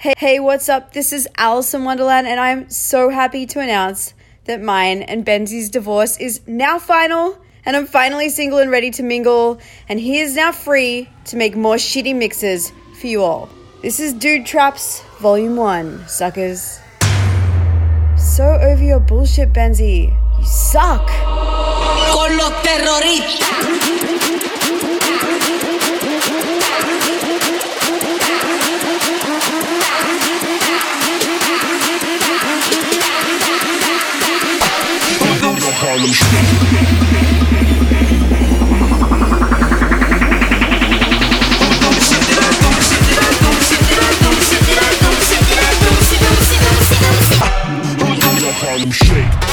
Hey, what's up? This is Alison Wonderland, and I'm so happy to announce that mine and Benzi's divorce is now final, and I'm finally single and ready to mingle, and he is now free to make more shitty mixes for you all. This is Dude Traps Volume 1, suckers. So over your bullshit, Benzi. You suck. Con los terroristas. Harlem Shake. Harlem Shake.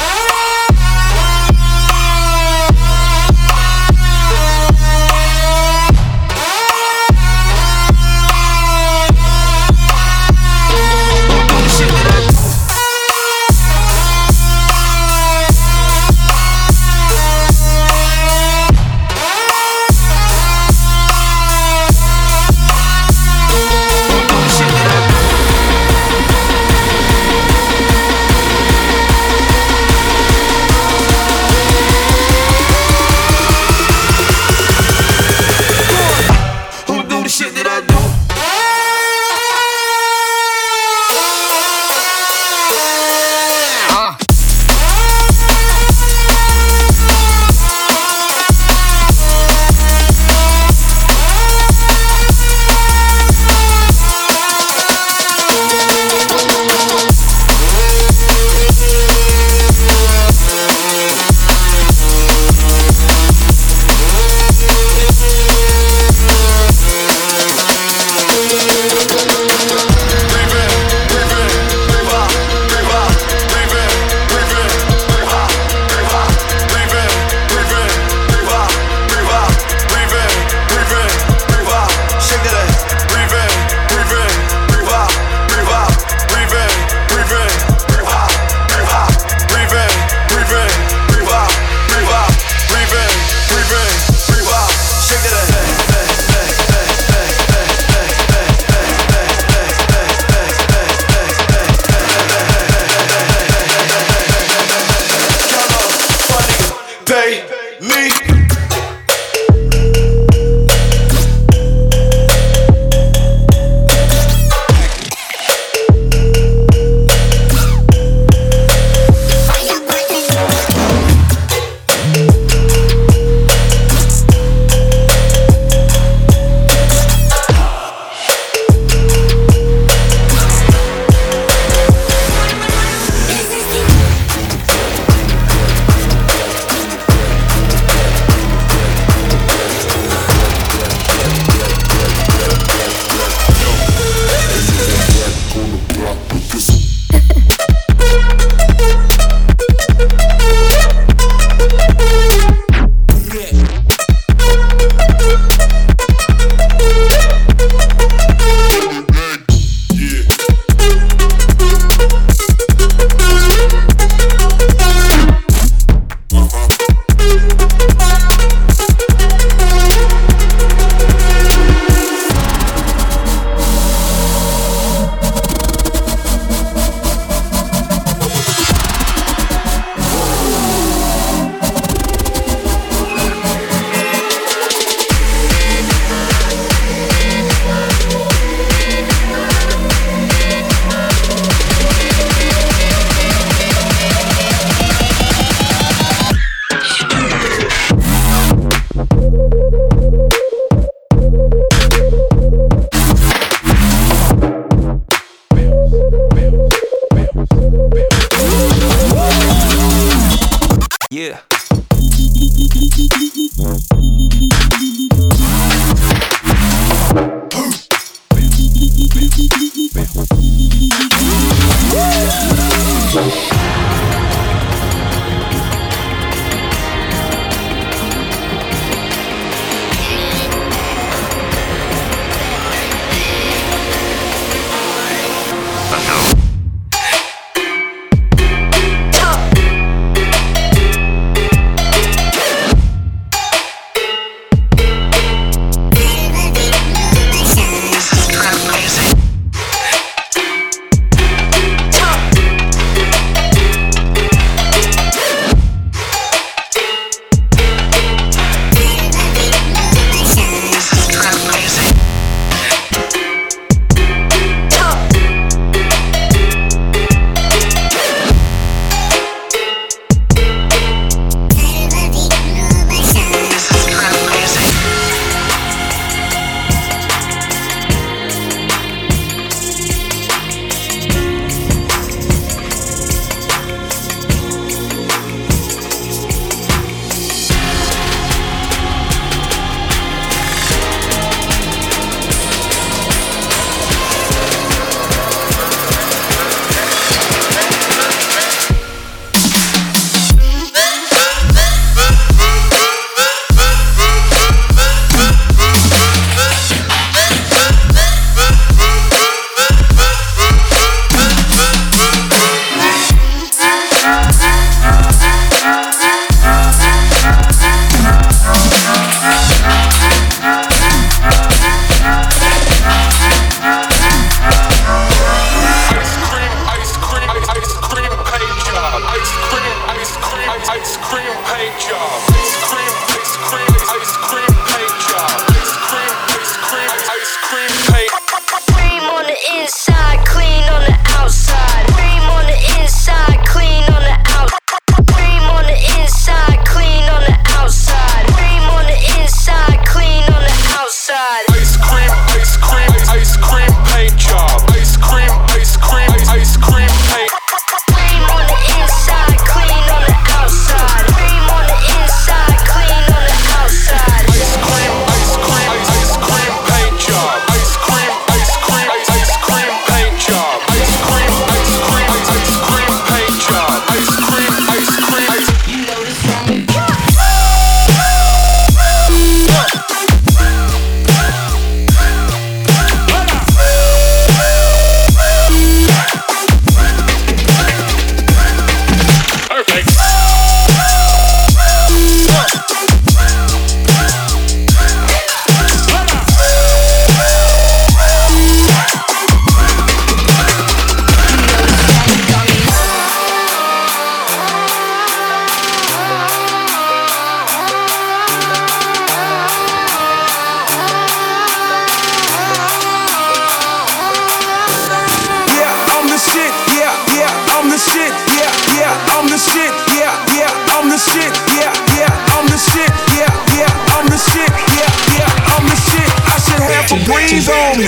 got some breeze on me.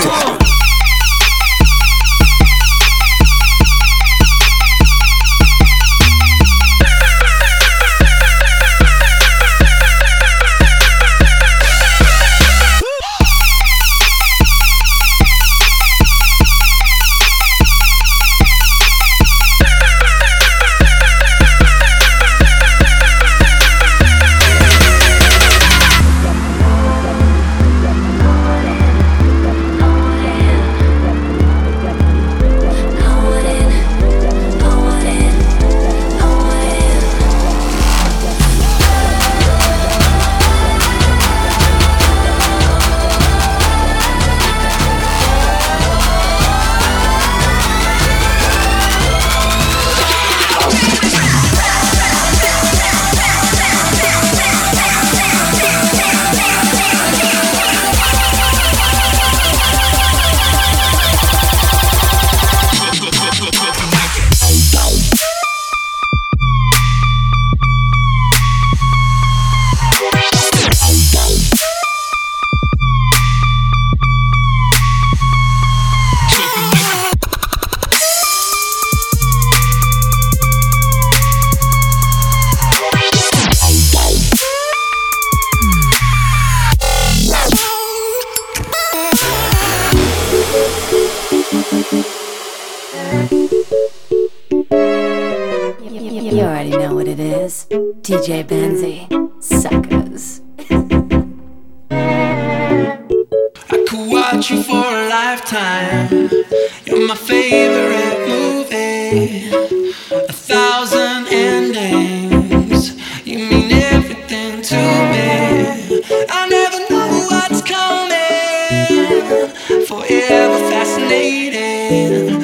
You already know what it is. DJ Benzi, suckers. I could watch you for a lifetime. You're my favorite movie. 1,000 endings. You mean everything to me. I never know what's coming. Forever fascinating.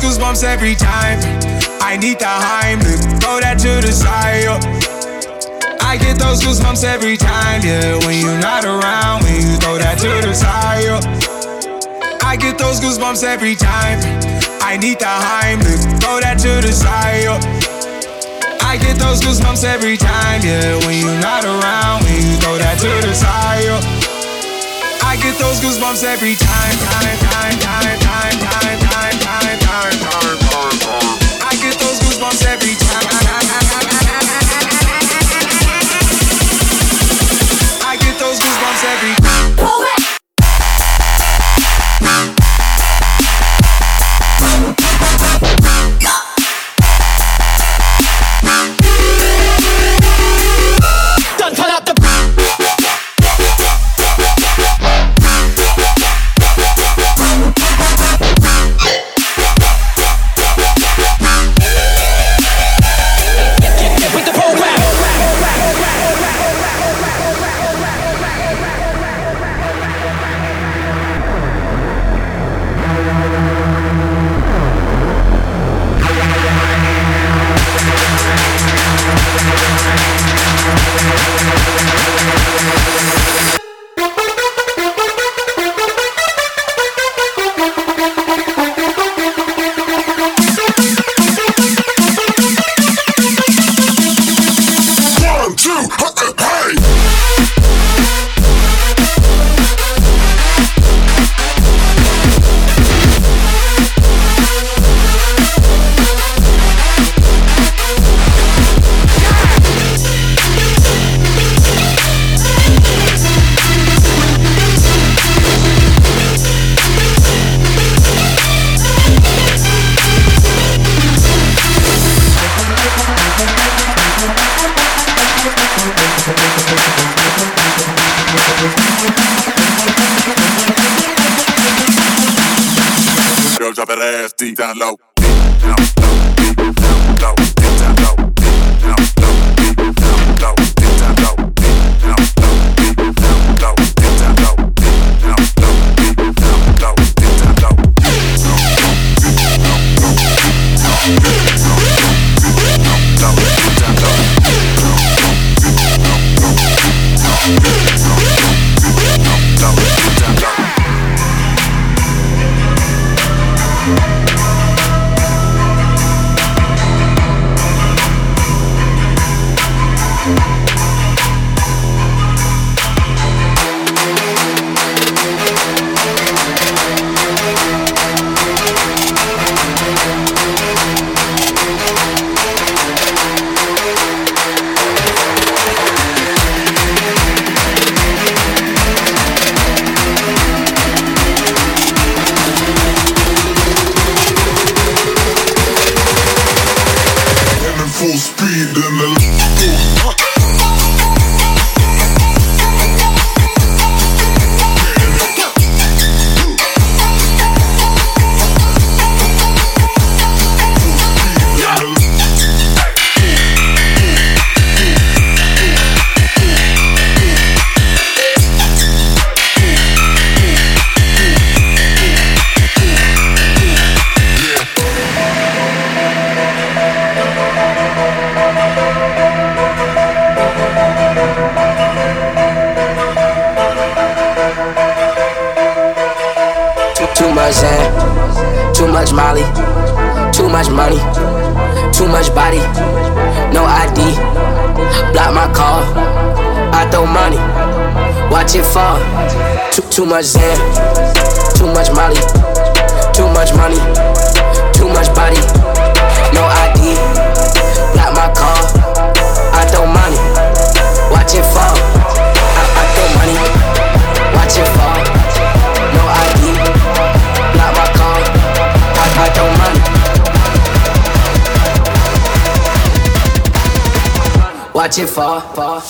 those goosebumps every time. I need the Heimlich, throw that to the side, yo. I get those goosebumps every time, yeah. When you're not around, when you throw that to the side, yo. I get those goosebumps every time. I need the Heimlich, throw that to the side, yo. I get those goosebumps every time, yeah. When you're not around, when you throw that to the side, yo. I get those goosebumps every time. I get those goosebumps every time. I get those goosebumps every time. Too much Xan, too much Molly, too much money, too much body, no ID, block my call, I throw money, watch it fall, I throw money, watch it fall, no ID, block my call, I throw money, watch it fall, fall.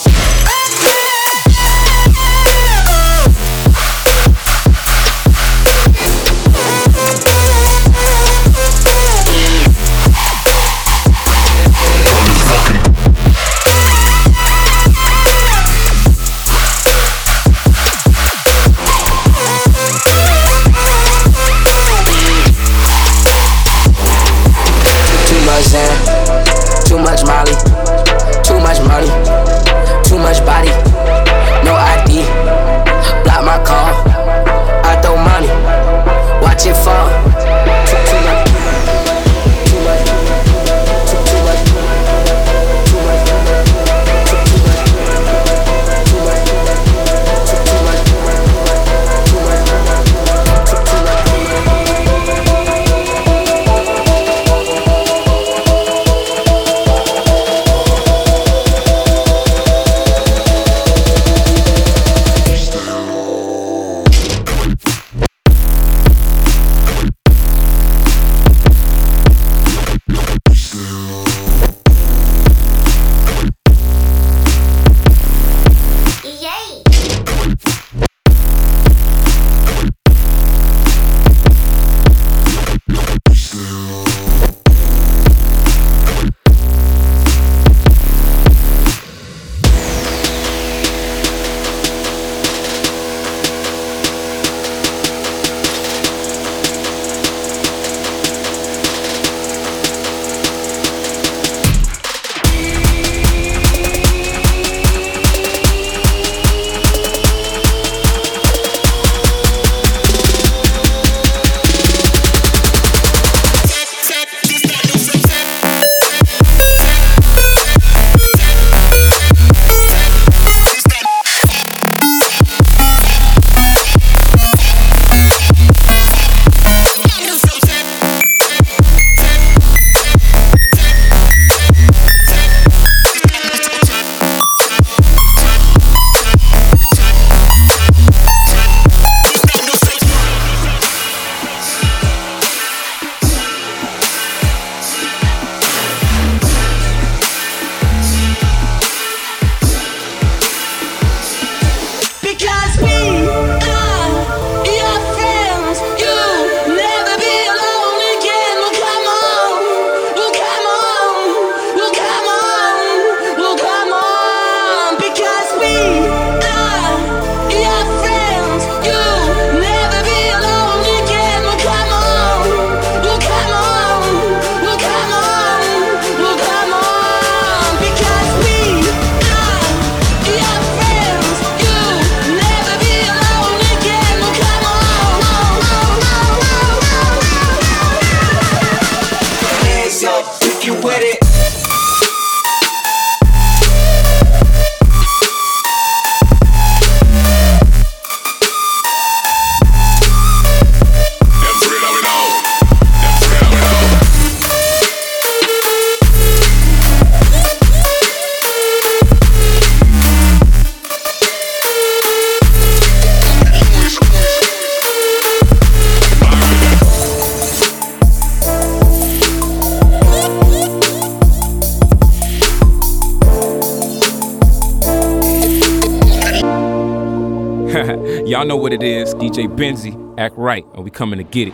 what it is, DJ Benzi, act right, or we coming to get it.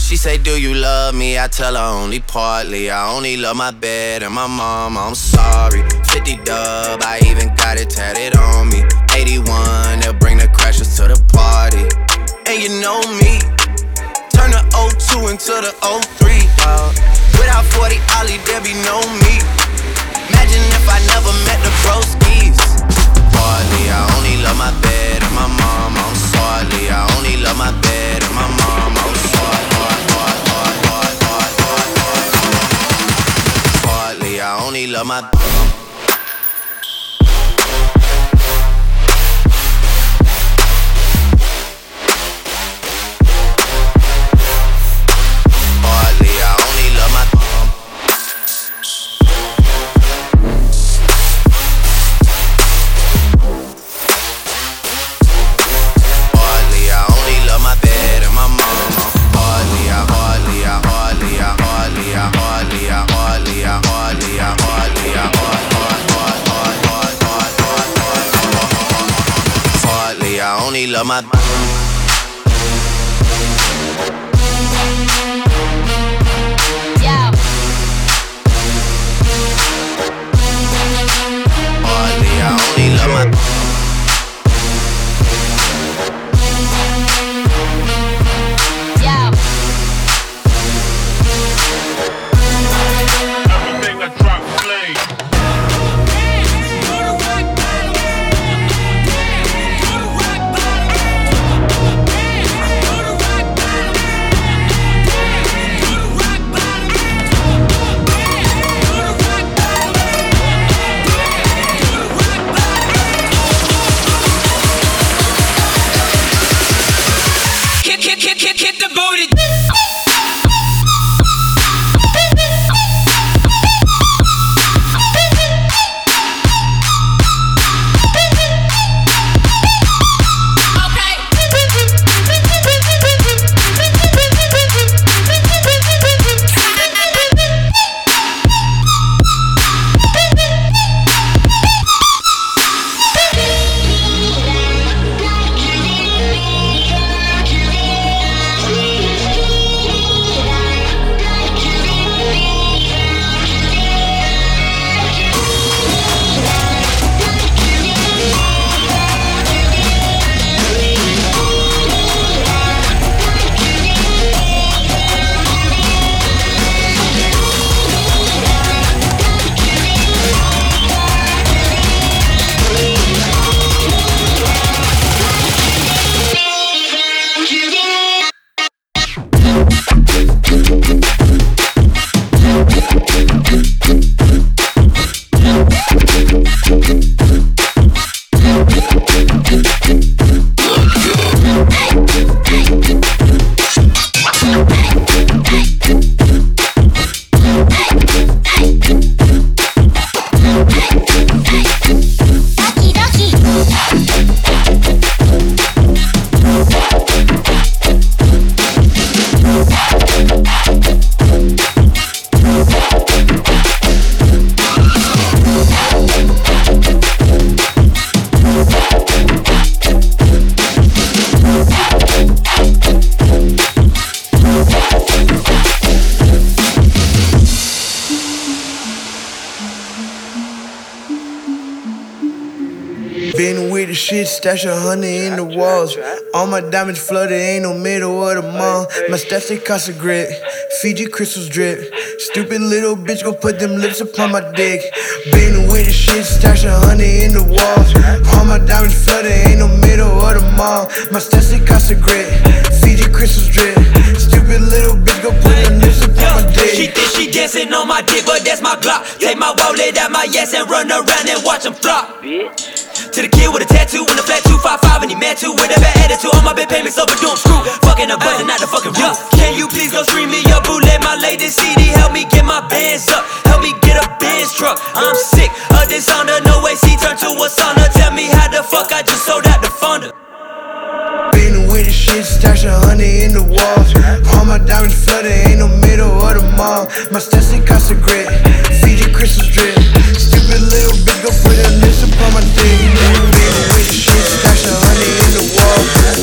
She say, do you love me? I tell her only partly. I only love my bed and my mom, I'm sorry. 50 dub, I even got it tatted on me. 81, they'll bring the crashers to the party. And you know me, turn the O2 into the O3, dog. Without 40 Ollie, there be no me. Imagine if I never met the proskis. Partly, I only love my bed and my mom, I'm sorry. I only love my bed and my mom, I'm sorry. Partly, I only love my mom. Love my mom. Yeah. Hardly, I only love my yeah. Everything I drop, play. Stash a honey in the walls. All my diamonds flooded, ain't no middle of the mall. My steps, they cost a grit. Fiji crystals drip. Stupid little bitch gon' put them lips upon my dick. Been with the shit, stash a honey in the walls. All my diamonds flooded, ain't no middle of the mall. My steps, they cost a grit. Fiji crystals drip. Stupid little bitch gon' put them lips upon my dick. She think she dancing on my dick, but that's my Glock. Take my wallet out my ass and run around and watch them flop. Bitch. To the kid with a tattoo in the flat 255 and he mad too. With a bad attitude, all my big payments overdue, I'm screwed. Fucking a buzzing out the fucking roof. Can you please go stream me up, boo? Let my latest CD help me get my bands up. Help me get a Benz truck. I'm sick of this honor, no AC turn to a sauna. Tell me how the fuck I just sold out the Fonda. Been with the shit, stash a honey in the walls. All my diamonds flooded, ain't no middle of the mall. My stats, they cost a grit. Fiji crystals drip. Stupid little bitch, go put that list upon my dick. Been with the shit, stash a honey in the walls.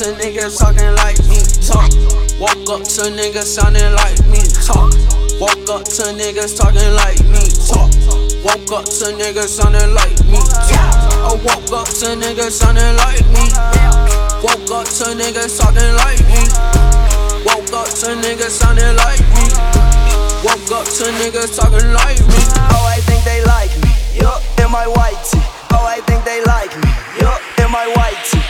to niggas talking like me, talk. Walk up to niggas sounding like me, talk. Walk up to niggas talking like me, talk. Walk up to niggas sounding like me, talk. I walk up to niggas sounding like me. Walk up to niggas talking like me. Walk up to niggas sounding like me. Walk up to niggas talking like me. Oh, I think they like me. Yup, in my white tee. Oh, I think they like me. Yup, in my white tee.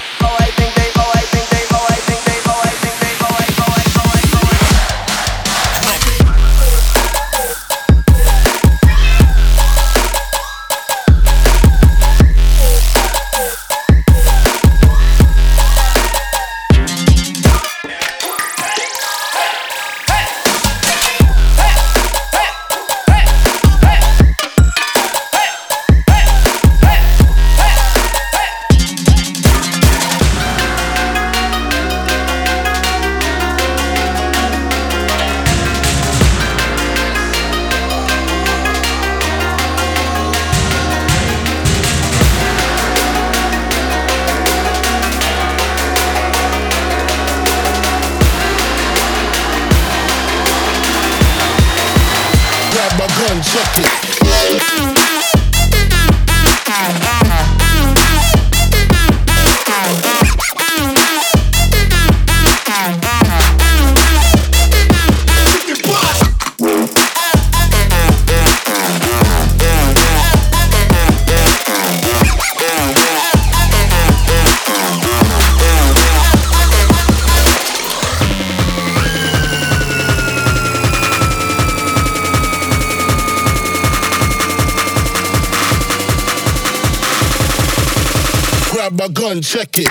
Check it.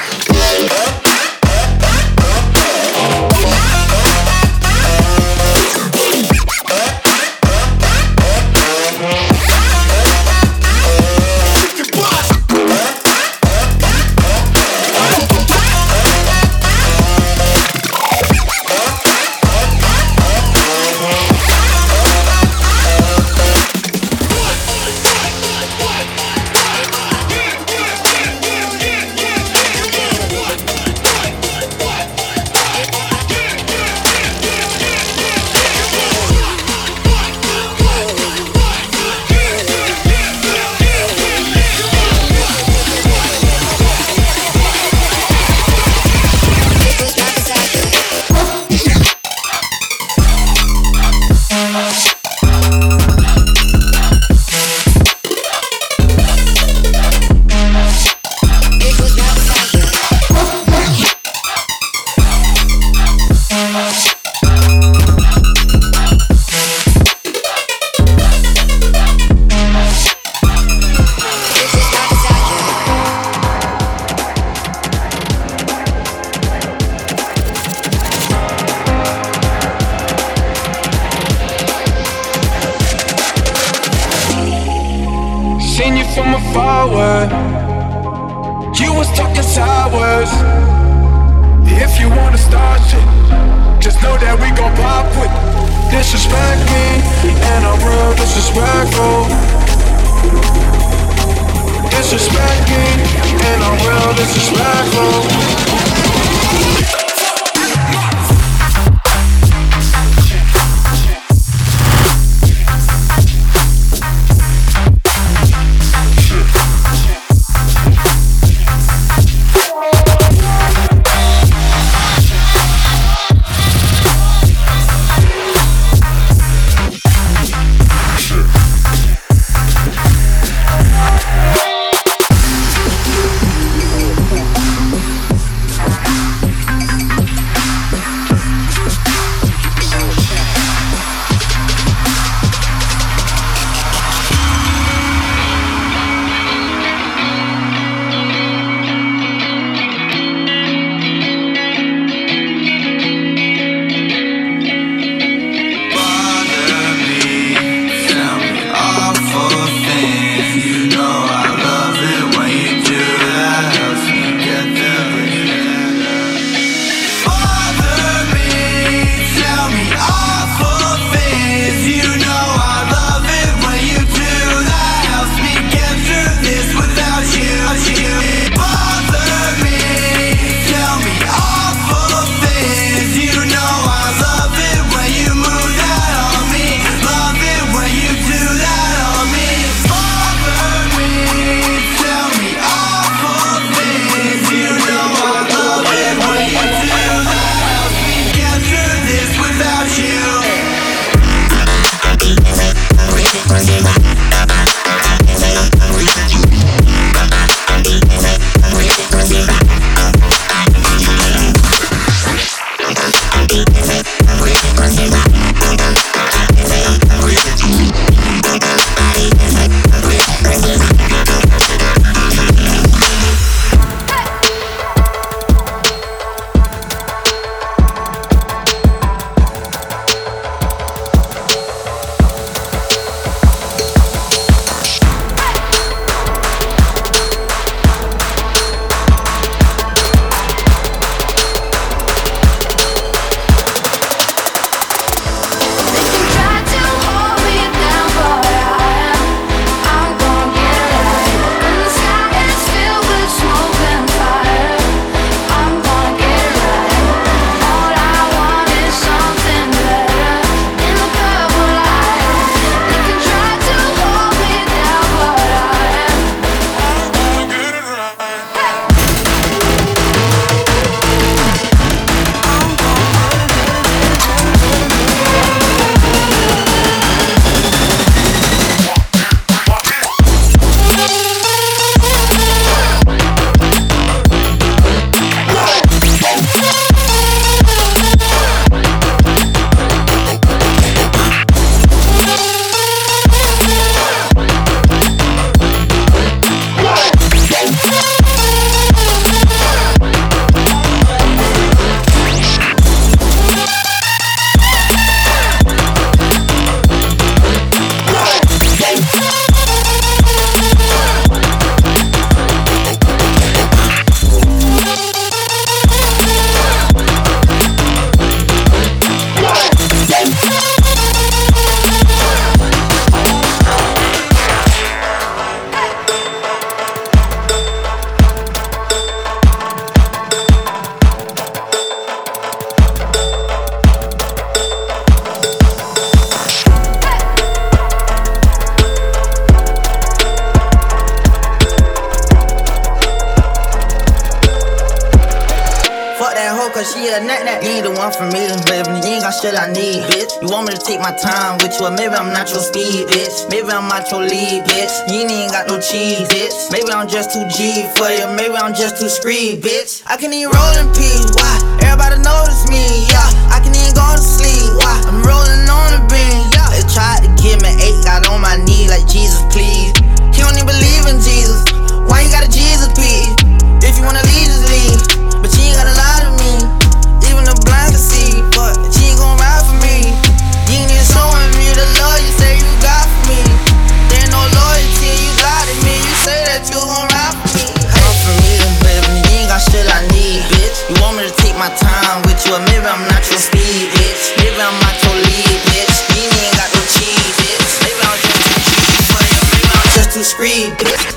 I'm familiar, baby. You ain't got shit I need, bitch. You want me to take my time with you, or maybe I'm not your speed, bitch. Maybe I'm not your lead, bitch. You ain't got no cheese, bitch. Maybe I'm just too G for you, maybe I'm just too screed, bitch. I can even roll in peace, why? Everybody notice me, yeah. I can even go to sleep, why? I'm rolling on the beam, yeah. They tried to give me eight, got on my knee like Jesus, please. He don't even believe in Jesus. Why you got a Jesus, please? If you wanna leave, just leave. But you ain't gotta lie to me. Even the blind can see, but she ain't gon' ride for me. You ain't even showing me the love you say you got for me. There ain't no loyalty, you lie to me. You say that you gon' ride for me. Come for me, baby, you ain't got shit I need, bitch. You want me to take my time with you, or maybe I'm not your speed, bitch. Maybe I'm not your lead, bitch. You ain't got no cheese, bitch. Maybe I'm just too cheap for you, maybe I'm just too screed, bitch.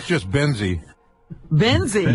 That's just Benzi. Benzi.